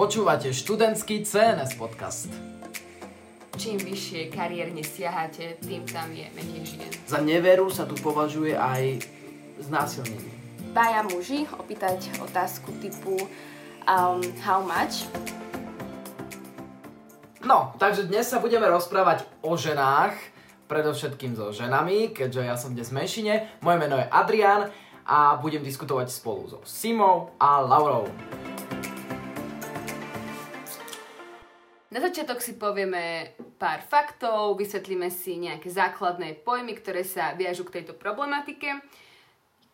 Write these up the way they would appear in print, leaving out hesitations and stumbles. Počúvate študentský CNS podcast. Čím vyššie kariérne siahate, tým tam je menej žien. Za neveru sa tu považuje aj znásilnenie. Dvaja muži opýtať otázku typu how much? No, takže dnes sa budeme rozprávať o ženách, predovšetkým so ženami, keďže ja som dnes v menšine. Moje meno je Adrián a budem diskutovať spolu so Simou a Laurou. Na začiatok si povieme pár faktov, vysvetlíme si nejaké základné pojmy, ktoré sa viažú k tejto problematike.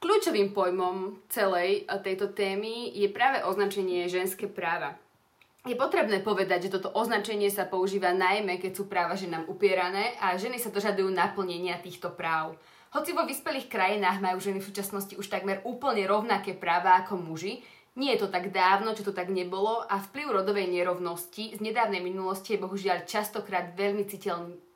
Kľúčovým pojmom celej tejto témy je práve označenie ženské práva. Je potrebné povedať, že toto označenie sa používa najmä, keď sú práva ženám upierané a ženy sa dožadujú naplnenia týchto práv. Hoci vo vyspelých krajinách majú ženy v súčasnosti už takmer úplne rovnaké práva ako muži, nie je to tak dávno, čo to tak nebolo a vplyv rodovej nerovnosti z nedávnej minulosti je bohužiaľ častokrát veľmi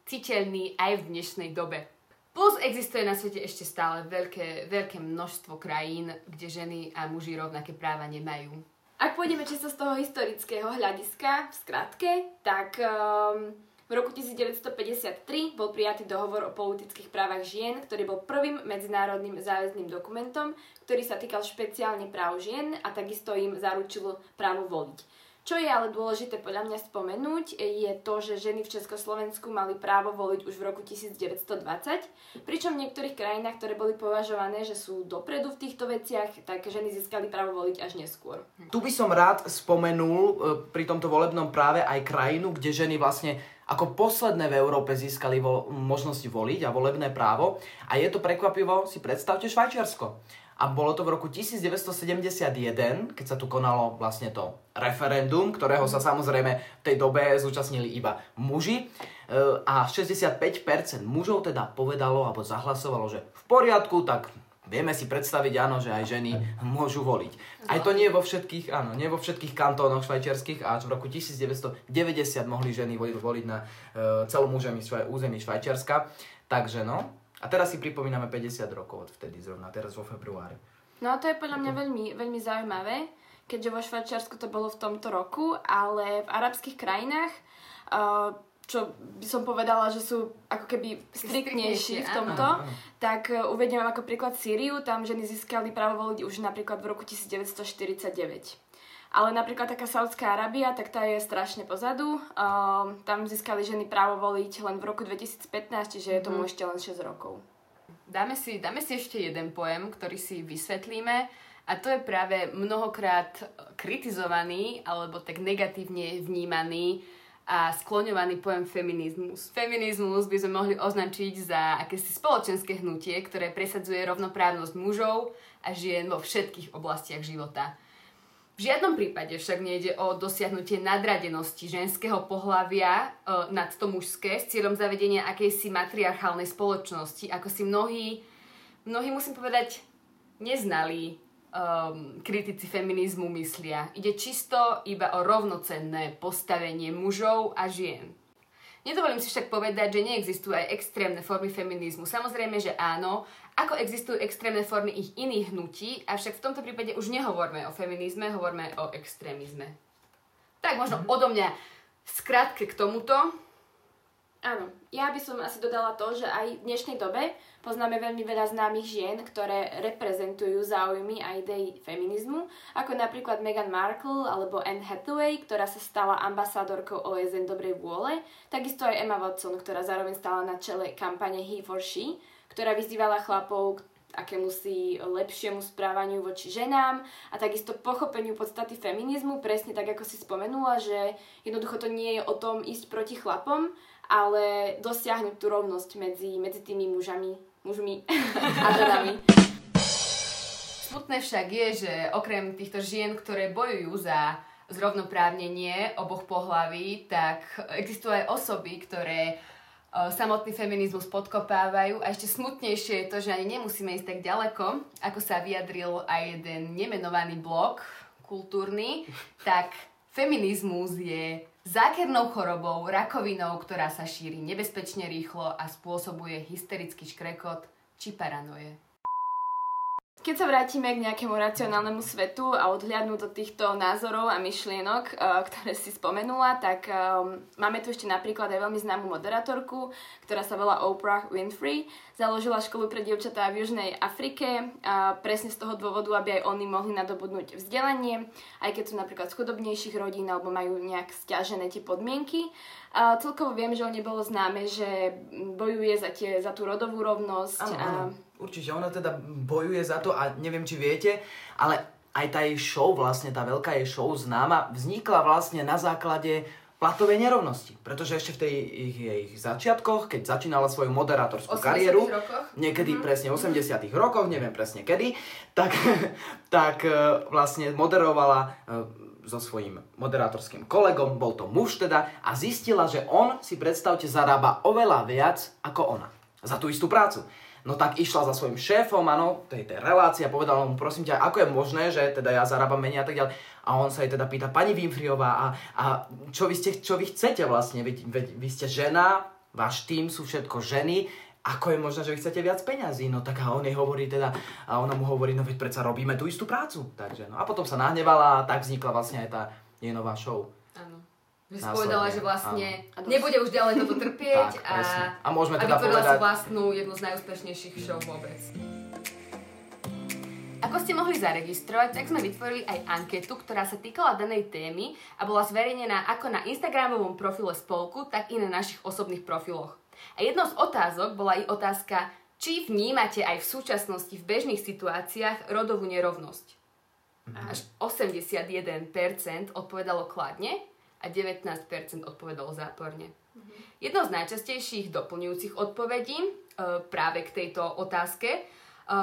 citeľný aj v dnešnej dobe. Plus existuje na svete ešte stále veľké množstvo krajín, kde ženy a muži rovnaké práva nemajú. Ak pôjdeme čisto z toho historického hľadiska, v skratke, tak v roku 1953 bol prijatý dohovor o politických právach žien, ktorý bol prvým medzinárodným záväzným dokumentom, ktorý sa týkal špeciálne práv žien a takisto im zaručil právo voliť. Čo je ale dôležité podľa mňa spomenúť, je to, že ženy v Československu mali právo voliť už v roku 1920, pričom v niektorých krajinách, ktoré boli považované, že sú dopredu v týchto veciach, tak ženy získali právo voliť až neskôr. Tu by som rád spomenul pri tomto volebnom práve aj krajinu, kde ženy vlastne ako posledné v Európe získali možnosť voliť a volebné právo. A je to prekvapivo, si predstavte Švajčiarsko. A bolo to v roku 1971, keď sa tu konalo vlastne to referendum, ktorého sa samozrejme v tej dobe zúčastnili iba muži. A 65% mužov teda povedalo alebo zahlasovalo, že v poriadku, tak vieme si predstaviť, áno, že aj ženy môžu voliť. Aj to nie vo všetkých kantónoch švajčiarskych, až v roku 1990 mohli ženy voliť na celom území Švajčiarska. Takže no, a teraz si pripomíname 50 rokov od vtedy zrovna, teraz vo februári. No a to je podľa mňa veľmi, veľmi zaujímavé, keďže vo Švajčiarsku to bolo v tomto roku, ale v arabských krajinách, čo by som povedala, že sú ako keby striktnejší v tomto, tak uvediem vám ako príklad Sýriu, tam ženy získali právo voliť už napríklad v roku 1949. Ale napríklad taká Saudská Arábia, tak tá je strašne pozadu, tam získali ženy právo voliť len v roku 2015, čiže je tomu ešte len 6 rokov. Dáme si ešte jeden pojem, ktorý si vysvetlíme, a to je práve mnohokrát kritizovaný alebo tak negatívne vnímaný a skloňovaný pojem feminizmus. Feminizmus by sme mohli označiť za akési spoločenské hnutie, ktoré presadzuje rovnoprávnosť mužov a žien vo všetkých oblastiach života. V žiadnom prípade však nejde o dosiahnutie nadradenosti ženského pohlavia nad to mužské s cieľom zavedenia akejsi matriarchálnej spoločnosti, ako si mnohí musím povedať, neznali kritici feminizmu myslia. Ide čisto iba o rovnocenné postavenie mužov a žien. Nedovolím si však povedať, že neexistujú aj extrémne formy feminizmu. Samozrejme, že áno, ako existujú extrémne formy ich iných hnutí, avšak v tomto prípade už nehovoríme o feminizme, hovoríme o extrémizme. Tak možno odo mňa skrátke k tomuto. Áno, ja by som asi dodala to, že aj v dnešnej dobe poznáme veľmi veľa známych žien, ktoré reprezentujú záujmy a idei feminizmu, ako napríklad Meghan Markle alebo Anne Hathaway, ktorá sa stala ambasádorkou OSN dobrej vôle, takisto aj Emma Watson, ktorá zároveň stala na čele kampane HeForShe, ktorá vyzývala chlapov k akémusi lepšiemu správaniu voči ženám a takisto pochopeniu podstaty feminizmu, presne tak, ako si spomenula, že jednoducho to nie je o tom ísť proti chlapom, ale dosiahnuť tú rovnosť medzi tými mužmi a ženami. Smutné však je, že okrem týchto žien, ktoré bojujú za zrovnoprávnenie oboch pohlaví, tak existujú aj osoby, ktoré samotný feminizmus podkopávajú. A ešte smutnejšie je to, že ani nemusíme ísť tak ďaleko, ako sa vyjadril aj jeden nemenovaný blog kultúrny, tak feminizmus je zákernou chorobou, rakovinou, ktorá sa šíri nebezpečne rýchlo a spôsobuje hysterický škrekot či paranoje. Keď sa vrátime k nejakému racionálnemu svetu a odhliadnúť od týchto názorov a myšlienok, ktoré si spomenula, tak máme tu ešte napríklad aj veľmi známu moderatorku, ktorá sa volá Oprah Winfrey. Založila školu pre dievčatá v Južnej Afrike presne z toho dôvodu, aby aj oni mohli nadobudnúť vzdelanie, aj keď sú napríklad z chudobnejších rodín alebo majú nejak sťažené tie podmienky. Celkovo viem, že o nej bolo známe, že bojuje za tú rodovú rovnosť. Áno. Určite, ona teda bojuje za to a neviem, či viete, ale aj tá jej show, vlastne tá veľká jej show známa, vznikla vlastne na základe platovej nerovnosti. Pretože ešte v tej ich začiatkoch, keď začínala svoju moderátorskú kariéru, niekedy presne v 80-tych rokoch, neviem presne kedy, tak vlastne moderovala so svojím moderátorským kolegom, bol to muž teda, a zistila, že on, si predstavte, zarába oveľa viac ako ona za tú istú prácu. No tak išla za svojím šéfom, áno, tej relácie a povedala mu, prosím ťa, ako je možné, že teda ja zarábam menej a tak ďalej. A on sa jej teda pýta, pani Winfreyová, a čo vy chcete vlastne? Veď vy ste žena, váš tím sú všetko ženy, ako je možné, že vy chcete viac peňazí? No tak a on jej hovorí teda, a ona mu hovorí, no veď predsa robíme tú istú prácu. Takže no a potom sa nahnevala a tak vznikla vlastne aj tá jej nová show. Áno. Že si povedala, že vlastne nebude už ďalej toto trpieť tak, a môžeme teda vytvorila si vlastnú jednu z najúspešnejších show vôbec. Ako ste mohli zaregistrovať, tak sme vytvorili aj anketu, ktorá sa týkala danej témy a bola zverejnená ako na Instagramovom profile spolku, tak i na našich osobných profiloch. A jednou z otázok bola i otázka, či vnímate aj v súčasnosti v bežných situáciách rodovú nerovnosť. Až 81% odpovedalo kladne a 19% odpovedalo záporne. Jednou z najčastejších doplňujúcich odpovedí práve k tejto otázke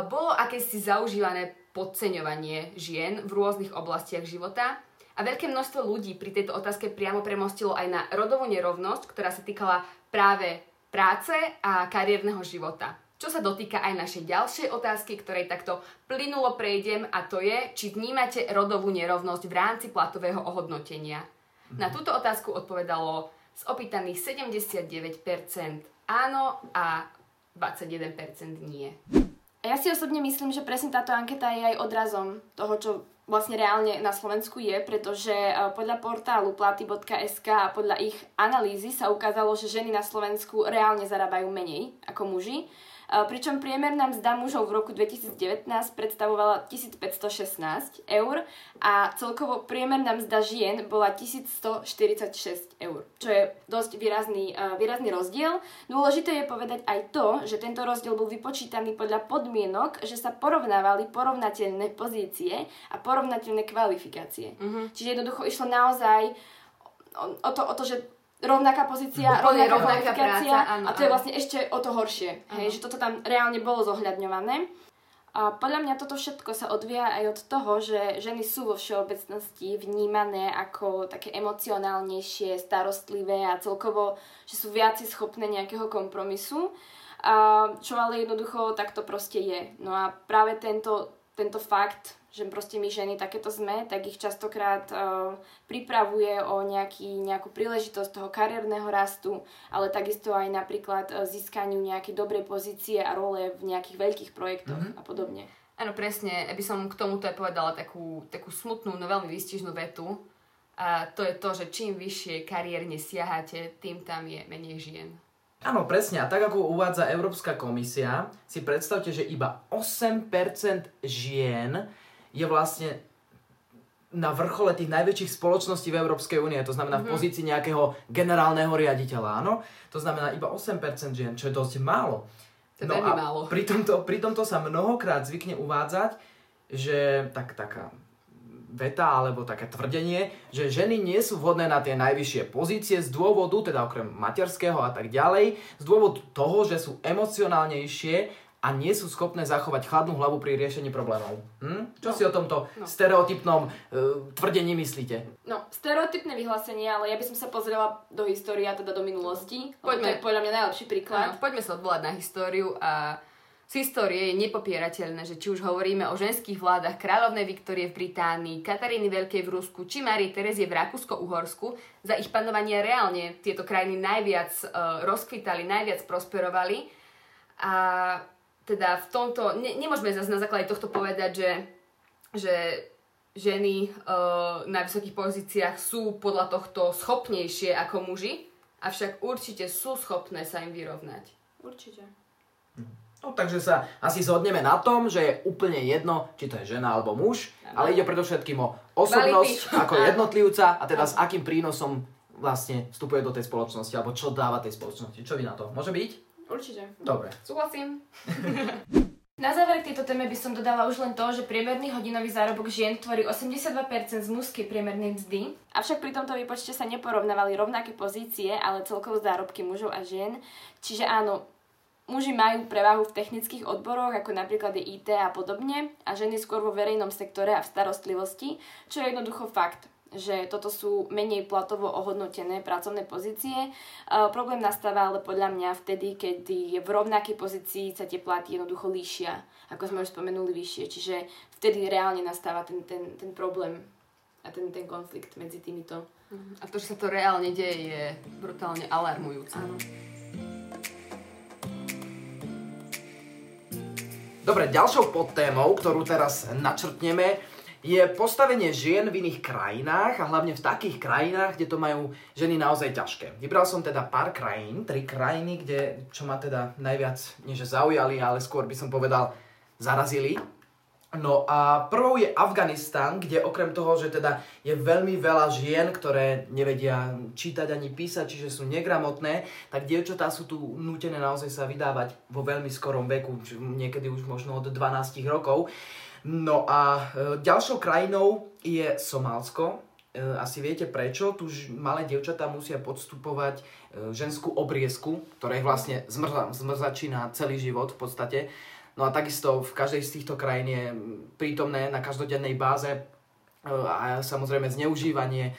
bolo akési zaužívané podceňovanie žien v rôznych oblastiach života a veľké množstvo ľudí pri tejto otázke priamo premostilo aj na rodovú nerovnosť, ktorá sa týkala práve práce a kariérneho života. Čo sa dotýka aj našej ďalšej otázky, ktorej takto plynulo prejdem, a to je, či vnímate rodovú nerovnosť v rámci platového ohodnotenia. Na túto otázku odpovedalo z opýtaných 79% áno a 21% nie. A ja si osobne myslím, že presne táto anketa je aj odrazom toho, čo vlastne reálne na Slovensku je, pretože podľa portálu platy.sk a podľa ich analýzy sa ukázalo, že ženy na Slovensku reálne zarábajú menej ako muži, pričom priemerná mzda mužov v roku 2019 predstavovala 1516 eur a celkovo priemerná mzda žien bola 1146 eur, čo je dosť výrazný rozdiel. Dôležité je povedať aj to, že tento rozdiel bol vypočítaný podľa podmienok, že sa porovnávali porovnateľné pozície a porovnateľné kvalifikácie. Uh-huh. Čiže jednoducho išlo naozaj o to, že rovnaká pozícia, rovnaká kvalifikácia práca, áno, a to je vlastne ešte o to horšie, hej, že toto tam reálne bolo zohľadňované. A podľa mňa toto všetko sa odvíja aj od toho, že ženy sú vo všeobecnosti vnímané ako také emocionálnejšie, starostlivé a celkovo, že sú viac schopné nejakého kompromisu, a čo ale jednoducho takto proste je. No a práve tento fakt, že proste my ženy takéto sme, tak ich častokrát pripravuje o nejakú príležitosť toho kariérneho rastu, ale takisto aj napríklad získaniu nejakej dobrej pozície a role v nejakých veľkých projektoch a podobne. Áno, presne. Aby som k tomuto aj povedala takú smutnú, no veľmi výstižnú vetu. A to je to, že čím vyššie kariérne siahate, tým tam je menej žien. Áno, presne. A tak, ako uvádza Európska komisia, si predstavte, že iba 8% žien je vlastne na vrchole tých najväčších spoločností v Európskej únie. To znamená v pozícii nejakého generálneho riaditeľa, áno? To znamená iba 8% žien, čo je dosť málo. To je veľmi málo. Pri tomto sa mnohokrát zvykne uvádzať, že taká veta alebo také tvrdenie, že ženy nie sú vhodné na tie najvyššie pozície z dôvodu, teda okrem materského a tak ďalej, z dôvodu toho, že sú emocionálnejšie a nie sú schopné zachovať chladnú hlavu pri riešení problémov. Čo si o tomto stereotypnom tvrdení myslíte? No, stereotypné vyhlásenie, ale ja by som sa pozrela do histórie, teda do minulosti. Poďme. To je podľa mňa najlepší príklad. Áno, poďme sa odvolať na históriu a z histórie je nepopierateľné, že či už hovoríme o ženských vládach kráľovnej Viktórie v Británii, Kataríny Veľkej v Rusku či Márie Terézie v Rakúsko-Uhorsku, za ich panovania reálne tieto krajiny najviac rozkvitali, najviac prosperovali a teda v tomto, nemôžeme zase na základe tohto povedať, že ženy na vysokých pozíciách sú podľa tohto schopnejšie ako muži, avšak určite sú schopné sa im vyrovnať. Určite. No takže sa asi zhodneme na tom, že je úplne jedno, či to je žena alebo muž, ale ide predovšetkým o osobnosť ako jednotlivca a teda s akým prínosom vlastne vstupuje do tej spoločnosti alebo čo dáva tej spoločnosti. Čo vy na to? Môže byť? Určite. Dobre. Súhlasím. Na záver k tejto téme by som dodala už len to, že priemerný hodinový zárobok žien tvorí 82% z mužskej priemernej mzdy. Avšak pri tomto výpočte sa neporovnávali rovnaké pozície, ale celkovo zárobky mužov a žien. Čiže áno, muži majú prevahu v technických odboroch, ako napríklad je IT a podobne, a ženy skôr vo verejnom sektore a v starostlivosti, čo je jednoducho fakt, že toto sú menej platovo ohodnotené pracovné pozície. Problém nastáva ale podľa mňa vtedy, keď je v rovnakej pozícii sa tie platy jednoducho líšia, ako sme už spomenuli vyššie. Čiže vtedy reálne nastáva ten problém a ten konflikt medzi týmito. A to, že sa to reálne deje, je brutálne alarmujúce. Áno. Dobre, ďalšou podtémou, ktorú teraz načrtneme, je postavenie žien v iných krajinách a hlavne v takých krajinách, kde to majú ženy naozaj ťažké. Vybral som teda pár krajín, 3 krajiny, kde, čo ma teda najviac, nie že zaujali, ale skôr by som povedal, zarazili. No a prvou je Afganistan, kde okrem toho, že teda je veľmi veľa žien, ktoré nevedia čítať ani písať, čiže sú negramotné, tak dievčatá sú tu nútené naozaj sa vydávať vo veľmi skorom veku, niekedy už možno od 12 rokov. No a ďalšou krajinou je Somálsko. Asi viete prečo, tu malé dievčatá musia podstupovať ženskú obriezku, ktorá je vlastne zmrzačí na celý život v podstate. No a takisto v každej z týchto krajín je prítomné na každodennej báze a samozrejme zneužívanie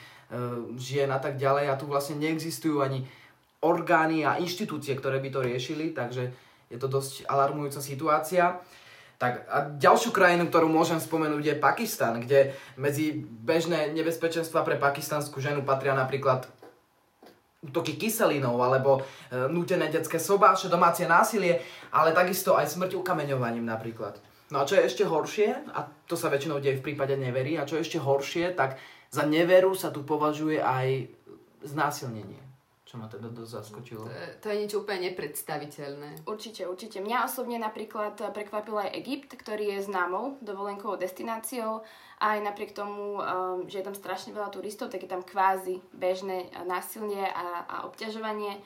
žien a tak ďalej. A tu vlastne neexistujú ani orgány a inštitúcie, ktoré by to riešili, takže je to dosť alarmujúca situácia. Tak a ďalšiu krajinu, ktorú môžem spomenúť, je Pakistan, kde medzi bežné nebezpečenstva pre pakistanskú ženu patria napríklad útoky kyselinou alebo nútené detské sobáše, domáce násilie, ale takisto aj smrť ukameňovaním napríklad. No a čo je ešte horšie, a to sa väčšinou deje v prípade nevery, a čo je ešte horšie, tak za neveru sa tu považuje aj znásilnenie. Čo ma teda dosť zaskočilo. To je niečo úplne nepredstaviteľné. Určite, určite. Mňa osobne napríklad prekvapil aj Egypt, ktorý je známou dovolenkovou destináciou. Aj napriek tomu, že je tam strašne veľa turistov, tak je tam kvázi bežné násilie a obťažovanie.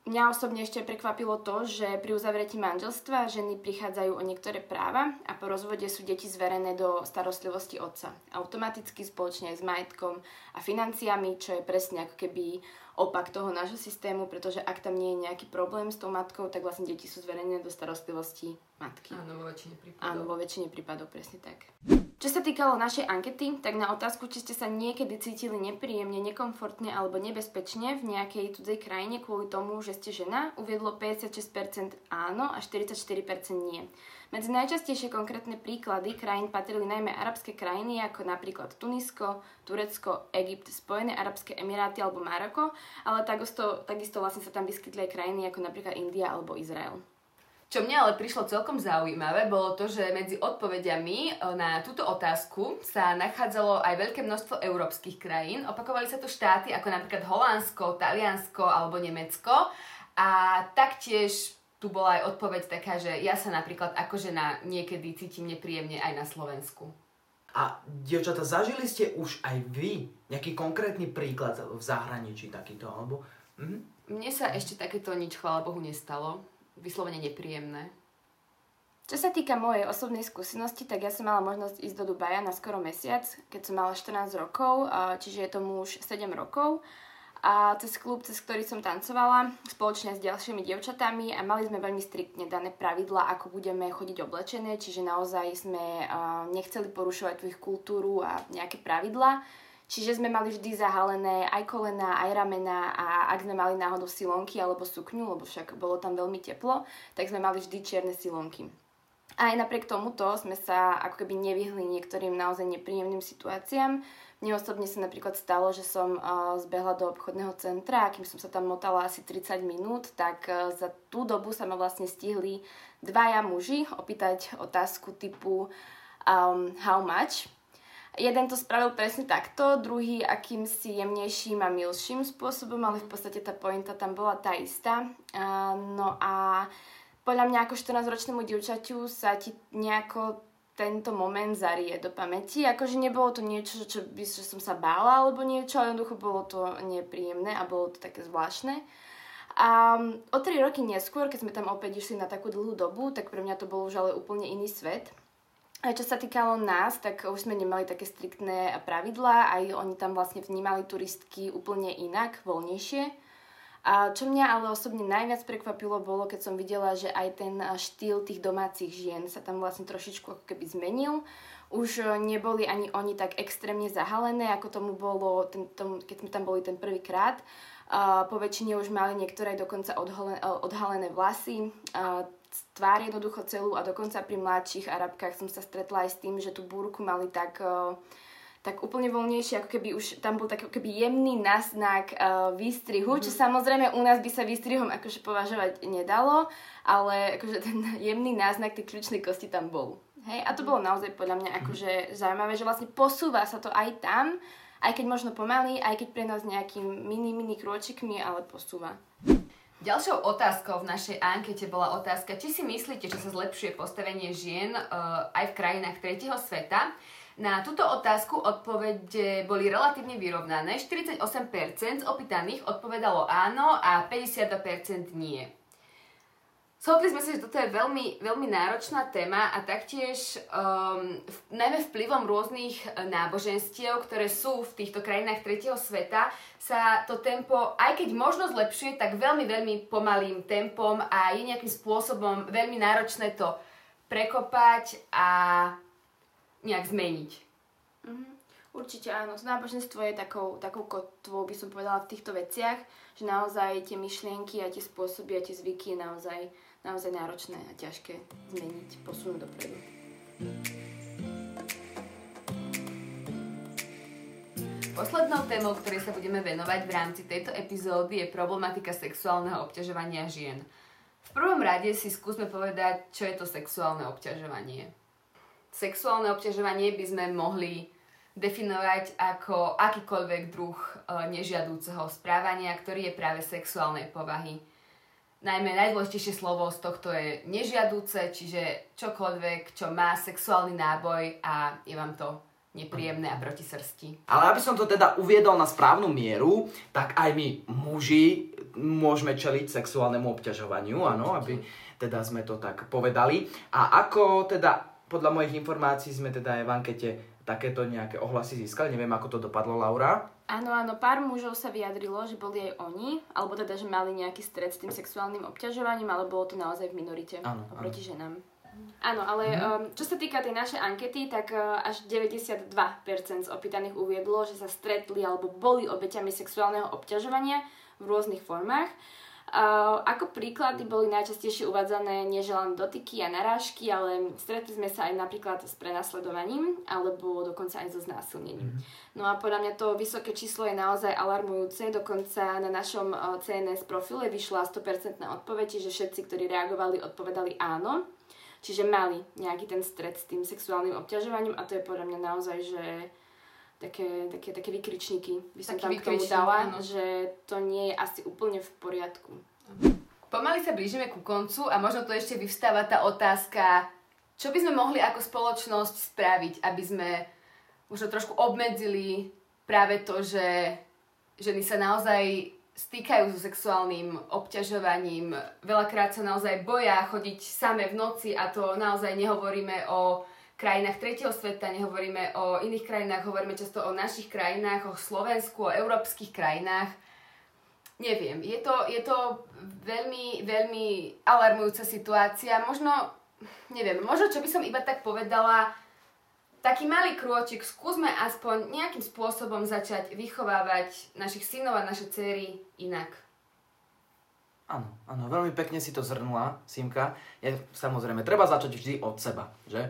Mňa osobne ešte prekvapilo to, že pri uzavretí manželstva ženy prichádzajú o niektoré práva a po rozvode sú deti zverené do starostlivosti otca. Automaticky spoločne aj s majetkom a financiami, čo je presne ako keby opak toho nášho systému, pretože ak tam nie je nejaký problém s tou matkou, tak vlastne deti sú zverené do starostlivosti matky. Áno, vo väčšine prípadov. Áno, vo väčšine prípadov, presne tak. Čo sa týkalo našej ankety, tak na otázku, či ste sa niekedy cítili nepríjemne, nekomfortne alebo nebezpečne v nejakej cudzej krajine kvôli tomu, že ste žena, uviedlo 56% áno a 44% nie. Medzi najčastejšie konkrétne príklady krajín patrili najmä arabské krajiny ako napríklad Tunisko, Turecko, Egypt, Spojené arabské emiráty alebo Maroko, ale takisto vlastne sa tam vyskytli aj krajiny ako napríklad India alebo Izrael. Čo mne ale prišlo celkom zaujímavé, bolo to, že medzi odpovediami na túto otázku sa nachádzalo aj veľké množstvo európskych krajín. Opakovali sa tu štáty ako napríklad Holandsko, Taliansko alebo Nemecko. A taktiež tu bola aj odpoveď taká, že ja sa napríklad ako žena niekedy cítim nepríjemne aj na Slovensku. A dievčatá, zažili ste už aj vy nejaký konkrétny príklad v zahraničí takýto? Alebo... Mne sa ešte takéto nič, chvála Bohu, nestalo. Vyslovene nepríjemné. Čo sa týka mojej osobnej skúsenosti, tak ja som mala možnosť ísť do Dubaja na skoro mesiac, keď som mala 14 rokov, čiže je tomu už 7 rokov. A cez klub, cez ktorý som tancovala, spoločne s ďalšími dievčatami a mali sme veľmi striktne dané pravidlá, ako budeme chodiť oblečené, čiže naozaj sme nechceli porušovať ich kultúru a nejaké pravidlá. Čiže sme mali vždy zahalené aj kolená, aj ramena a ak sme mali náhodou silonky alebo sukňu, lebo však bolo tam veľmi teplo, tak sme mali vždy čierne silonky. Aj napriek tomuto sme sa ako keby nevyhli niektorým naozaj nepríjemným situáciám. Mne osobne sa napríklad stalo, že som zbehla do obchodného centra a kým som sa tam motala asi 30 minút, tak za tú dobu sa ma vlastne stihli dvaja muži opýtať otázku typu how much. Jeden to spravil presne takto, druhý akýmsi jemnejším a milším spôsobom, ale v podstate tá pointa tam bola tá istá. No a podľa mňa ako 14-ročnému dievčaťu sa ti nejako tento moment zarie do pamäti. Akože nebolo to niečo, čo som sa bála alebo niečo, ale jednoducho bolo to nepríjemné a bolo to také zvláštne. A o 3 roky neskôr, keď sme tam opäť išli na takú dlhú dobu, tak pre mňa to bol už ale úplne iný svet. A čo sa týkalo nás, tak už sme nemali také striktné pravidlá, aj oni tam vlastne vnímali turistky úplne inak, voľnejšie. A čo mňa ale osobne najviac prekvapilo bolo, keď som videla, že aj ten štýl tých domácich žien sa tam vlastne trošičku ako keby zmenil. Už neboli ani oni tak extrémne zahalené, ako tomu bolo, keď sme tam boli ten prvýkrát. Po väčšine už mali niektoré dokonca odhalené vlasy, tvár jednoducho celú a dokonca pri mladších Arabkách som sa stretla aj s tým, že tú búrku mali tak úplne voľnejšie, ako keby už tam bol taký keby jemný náznak výstrihu, čo samozrejme u nás by sa výstrihom akože považovať nedalo, ale akože ten jemný náznak tej kľúčnej kosti tam bol. Hej? A to bolo naozaj podľa mňa akože zaujímavé, že vlastne posúva sa to aj tam, aj keď možno pomaly, aj keď pre nás nejakým mini krôčikmi, ale posúva. Ďalšou otázkou v našej ankete bola otázka, či si myslíte, že sa zlepšuje postavenie žien aj v krajinách tretieho sveta. Na túto otázku odpovede boli relatívne vyrovnané. 48% z opýtaných odpovedalo áno a 52% nie. Shodli sme sa, že toto je veľmi, veľmi náročná téma a taktiež najmä vplyvom rôznych náboženstiev, ktoré sú v týchto krajinách tretieho sveta, sa to tempo, aj keď možno zlepšuje, tak veľmi, veľmi pomalým tempom a je nejakým spôsobom veľmi náročné to prekopať a nejak zmeniť. Určite áno, to náboženstvo je takou kotvou, by som povedala, v týchto veciach, že naozaj tie myšlienky a tie spôsoby a tie zvyky je naozaj náročné a ťažké zmeniť, posunúť dopredu. Poslednou témou, ktorej sa budeme venovať v rámci tejto epizódy, je problematika sexuálneho obťažovania žien. V prvom rade si skúsme povedať, čo je to sexuálne obťažovanie. Sexuálne obťažovanie by sme mohli definovať ako akýkoľvek druh nežiadúceho správania, ktorý je práve sexuálnej povahy. Najmä najdôležitejšie slovo z tohto je nežiadúce, čiže čokoľvek, čo má sexuálny náboj a je vám to nepríjemné a proti srsti. Ale aby som to teda uviedol na správnu mieru, tak aj my muži môžeme čeliť sexuálnemu obťažovaniu, áno, aby teda sme to tak povedali. A ako teda podľa mojich informácií sme teda aj v ankete takéto nejaké ohlasy získali. Neviem, ako to dopadlo, Laura. Áno, pár mužov sa vyjadrilo, že boli aj oni, alebo teda, že mali nejaký stret s tým sexuálnym obťažovaním, ale bolo to naozaj v minorite oproti ženám. Áno, ale čo sa týka tej našej ankety, tak až 92% z opýtaných uviedlo, že sa stretli alebo boli obeťami sexuálneho obťažovania v rôznych formách. Ako príklady boli najčastejšie uvádzané neželané dotyky a narážky, ale stretli sme sa aj napríklad s prenasledovaním alebo dokonca aj so znásilnením. No a podľa mňa to vysoké číslo je naozaj alarmujúce, dokonca na našom CNS profile vyšla 100% odpoveď, že všetci, ktorí reagovali, odpovedali áno, čiže mali nejaký ten stret s tým sexuálnym obťažovaním a to je podľa mňa naozaj, že Také vykričníky by som tam k tomu dala, že to nie je asi úplne v poriadku. Pomaly sa blížime ku koncu a možno tu ešte vyvstáva tá otázka, čo by sme mohli ako spoločnosť spraviť, aby sme možno trošku obmedzili práve to, že ženy sa naozaj stýkajú so sexuálnym obťažovaním. Veľakrát sa naozaj boja chodiť same v noci a to naozaj nehovoríme o krajinách tretieho sveta, nehovoríme o iných krajinách, hovoríme často o našich krajinách, o Slovensku, o európskych krajinách. Neviem, je to veľmi, veľmi alarmujúca situácia. Možno čo by som iba tak povedala, taký malý krôčik, skúsme aspoň nejakým spôsobom začať vychovávať našich synov a naše dcery inak. Áno, veľmi pekne si to zhrnula, Simka. Ja, samozrejme, treba začať vždy od seba, že?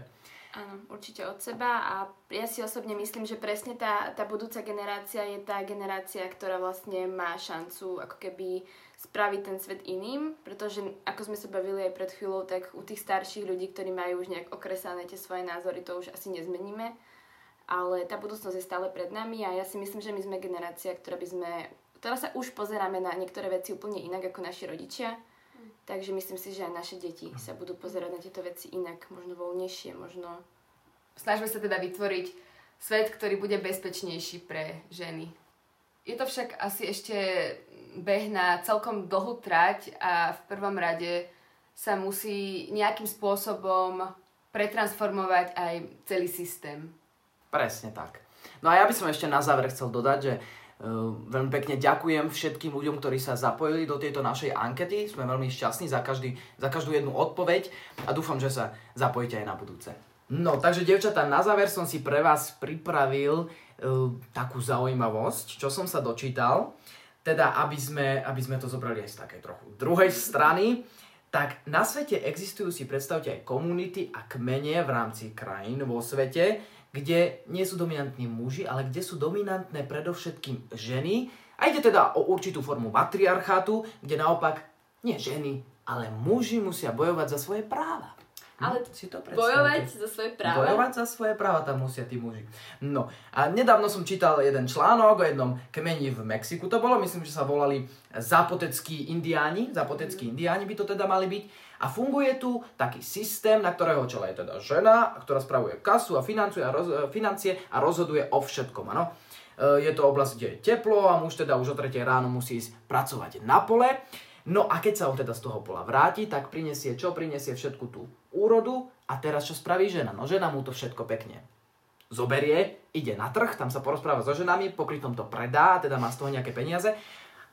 Áno, určite od seba a ja si osobne myslím, že presne tá budúca generácia je tá generácia, ktorá vlastne má šancu ako keby spraviť ten svet iným, pretože ako sme sa bavili aj pred chvíľou, tak u tých starších ľudí, ktorí majú už nejak okresané tie svoje názory, to už asi nezmeníme, ale tá budúcnosť je stále pred nami a ja si myslím, že my sme generácia, teraz sa už pozeráme na niektoré veci úplne inak ako naši rodičia, takže myslím si, že aj naše deti sa budú pozerať na tieto veci inak, možno voľnejšie, možno... Snažme sa teda vytvoriť svet, ktorý bude bezpečnejší pre ženy. Je to však asi ešte beh na celkom dlhú trať a v prvom rade sa musí nejakým spôsobom pretransformovať aj celý systém. Presne tak. No a ja by som ešte na záver chcel dodať, že veľmi pekne ďakujem všetkým ľuďom, ktorí sa zapojili do tejto našej ankety. Sme veľmi šťastní za každú jednu odpoveď a dúfam, že sa zapojíte aj na budúce. No, takže dievčatá, na záver som si pre vás pripravil takú zaujímavosť, čo som sa dočítal. Teda, aby sme to zobrali aj z takej trochu druhej strany, tak na svete existujú, si predstavte, aj komunity a kmene v rámci krajín vo svete, kde nie sú dominantní muži, ale kde sú dominantné predovšetkým ženy. A ide teda o určitú formu matriarchátu, kde naopak nie ženy, ale muži musia bojovať za svoje práva. Ale si to predstavte. Bojovať za svoje práva tam musia tí muži. No a nedávno som čítal jeden článok o jednom kmeni v Mexiku. To bolo, myslím, že sa volali Zapoteckí indiáni by to teda mali byť. A funguje tu taký systém, na ktorého čele je teda žena, ktorá spravuje kasu a financie a rozhoduje o všetkom. Ano? Je to oblasť, kde je teplo a muž teda už o 3:00 ráno musí ísť pracovať na pole. No a keď sa on teda z toho pola vráti, tak prinesie čo? Prinesie všetku tú úrodu a teraz čo spraví žena? No žena mu to všetko pekne zoberie, ide na trh, tam sa porozpráva so ženami, popri tom to predá, teda má z toho nejaké peniaze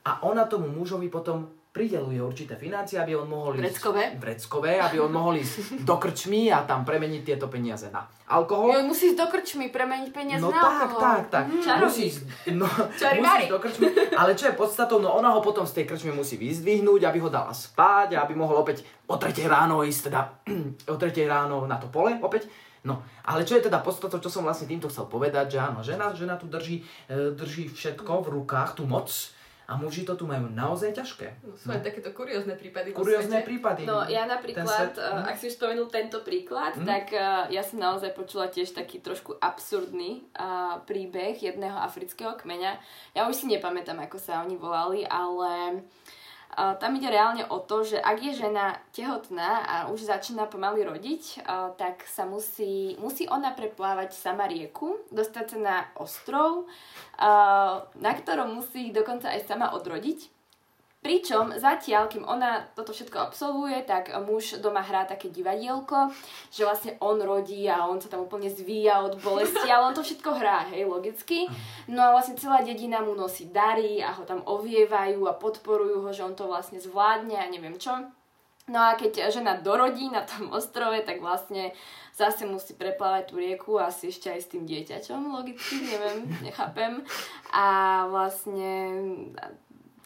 a ona tomu mužovi potom prideluje určité financie, aby on mohol ísť... Vreckové, aby on mohol ísť do krčmy a tam premeniť tieto peniaze na alkohol. Jo, musí ísť do krčmy, premeniť peniaze na alkohol. Tak. Musí ísť do krčmy. Ale čo je podstatou, no ona ho potom z tej krčmy musí vyzdvihnúť, aby ho dala spať a aby mohol opäť o 3:00 ráno ísť, teda o 3:00 ráno na to pole opäť. No, ale čo je teda podstatou, čo som vlastne týmto chcel povedať, že áno, žena tu drží všetko v rukách, tú moc. A muži to tu majú naozaj ťažké. No, sú aj takéto kuriózne prípady. No ja napríklad, ak si už spomenul tento príklad, tak ja som naozaj počula tiež taký trošku absurdný príbeh jedného afrického kmeňa. Ja už si nepamätám, ako sa oni volali, ale tam ide reálne o to, že ak je žena tehotná a už začína pomaly rodiť, tak sa musí ona preplávať sama rieku, dostať sa na ostrov, na ktorom musí dokonca aj sama odrodiť. Pričom zatiaľ, kým ona toto všetko absolvuje, tak muž doma hrá také divadielko, že vlastne on rodí a on sa tam úplne zvíja od bolesti, ale on to všetko hrá, hej, logicky. No a vlastne celá dedina mu nosí dary a ho tam ovievajú a podporujú ho, že on to vlastne zvládne a neviem čo. No a keď žena dorodí na tom ostrove, tak vlastne zase musí preplávať tú rieku a asi ešte aj s tým dieťaťom, logicky, nechápem. A vlastne...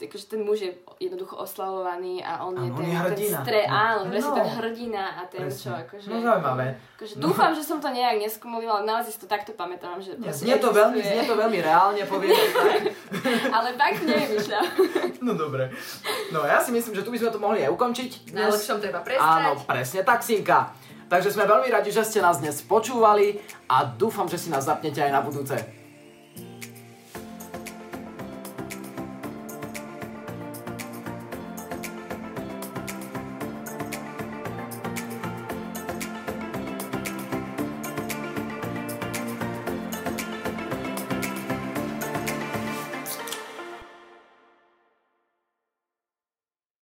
akože ten muž je jednoducho oslavovaný a on je ten stre... Áno, presne ten hrdina a ten presne. Čo, akože... No zaujímavé. Akože dúfam, že som to nejak neskumulila, ale naozaj si to takto pamätám, že... Znie to veľmi reálne, poviem. Ale fakt nevymýšľam. No dobre. No ja si myslím, že tu by sme to mohli aj ukončiť. Na lepšom treba prestať. Áno, presne tak, Simka. Takže sme veľmi radi, že ste nás dnes počúvali a dúfam, že si nás zapnete aj na budúce.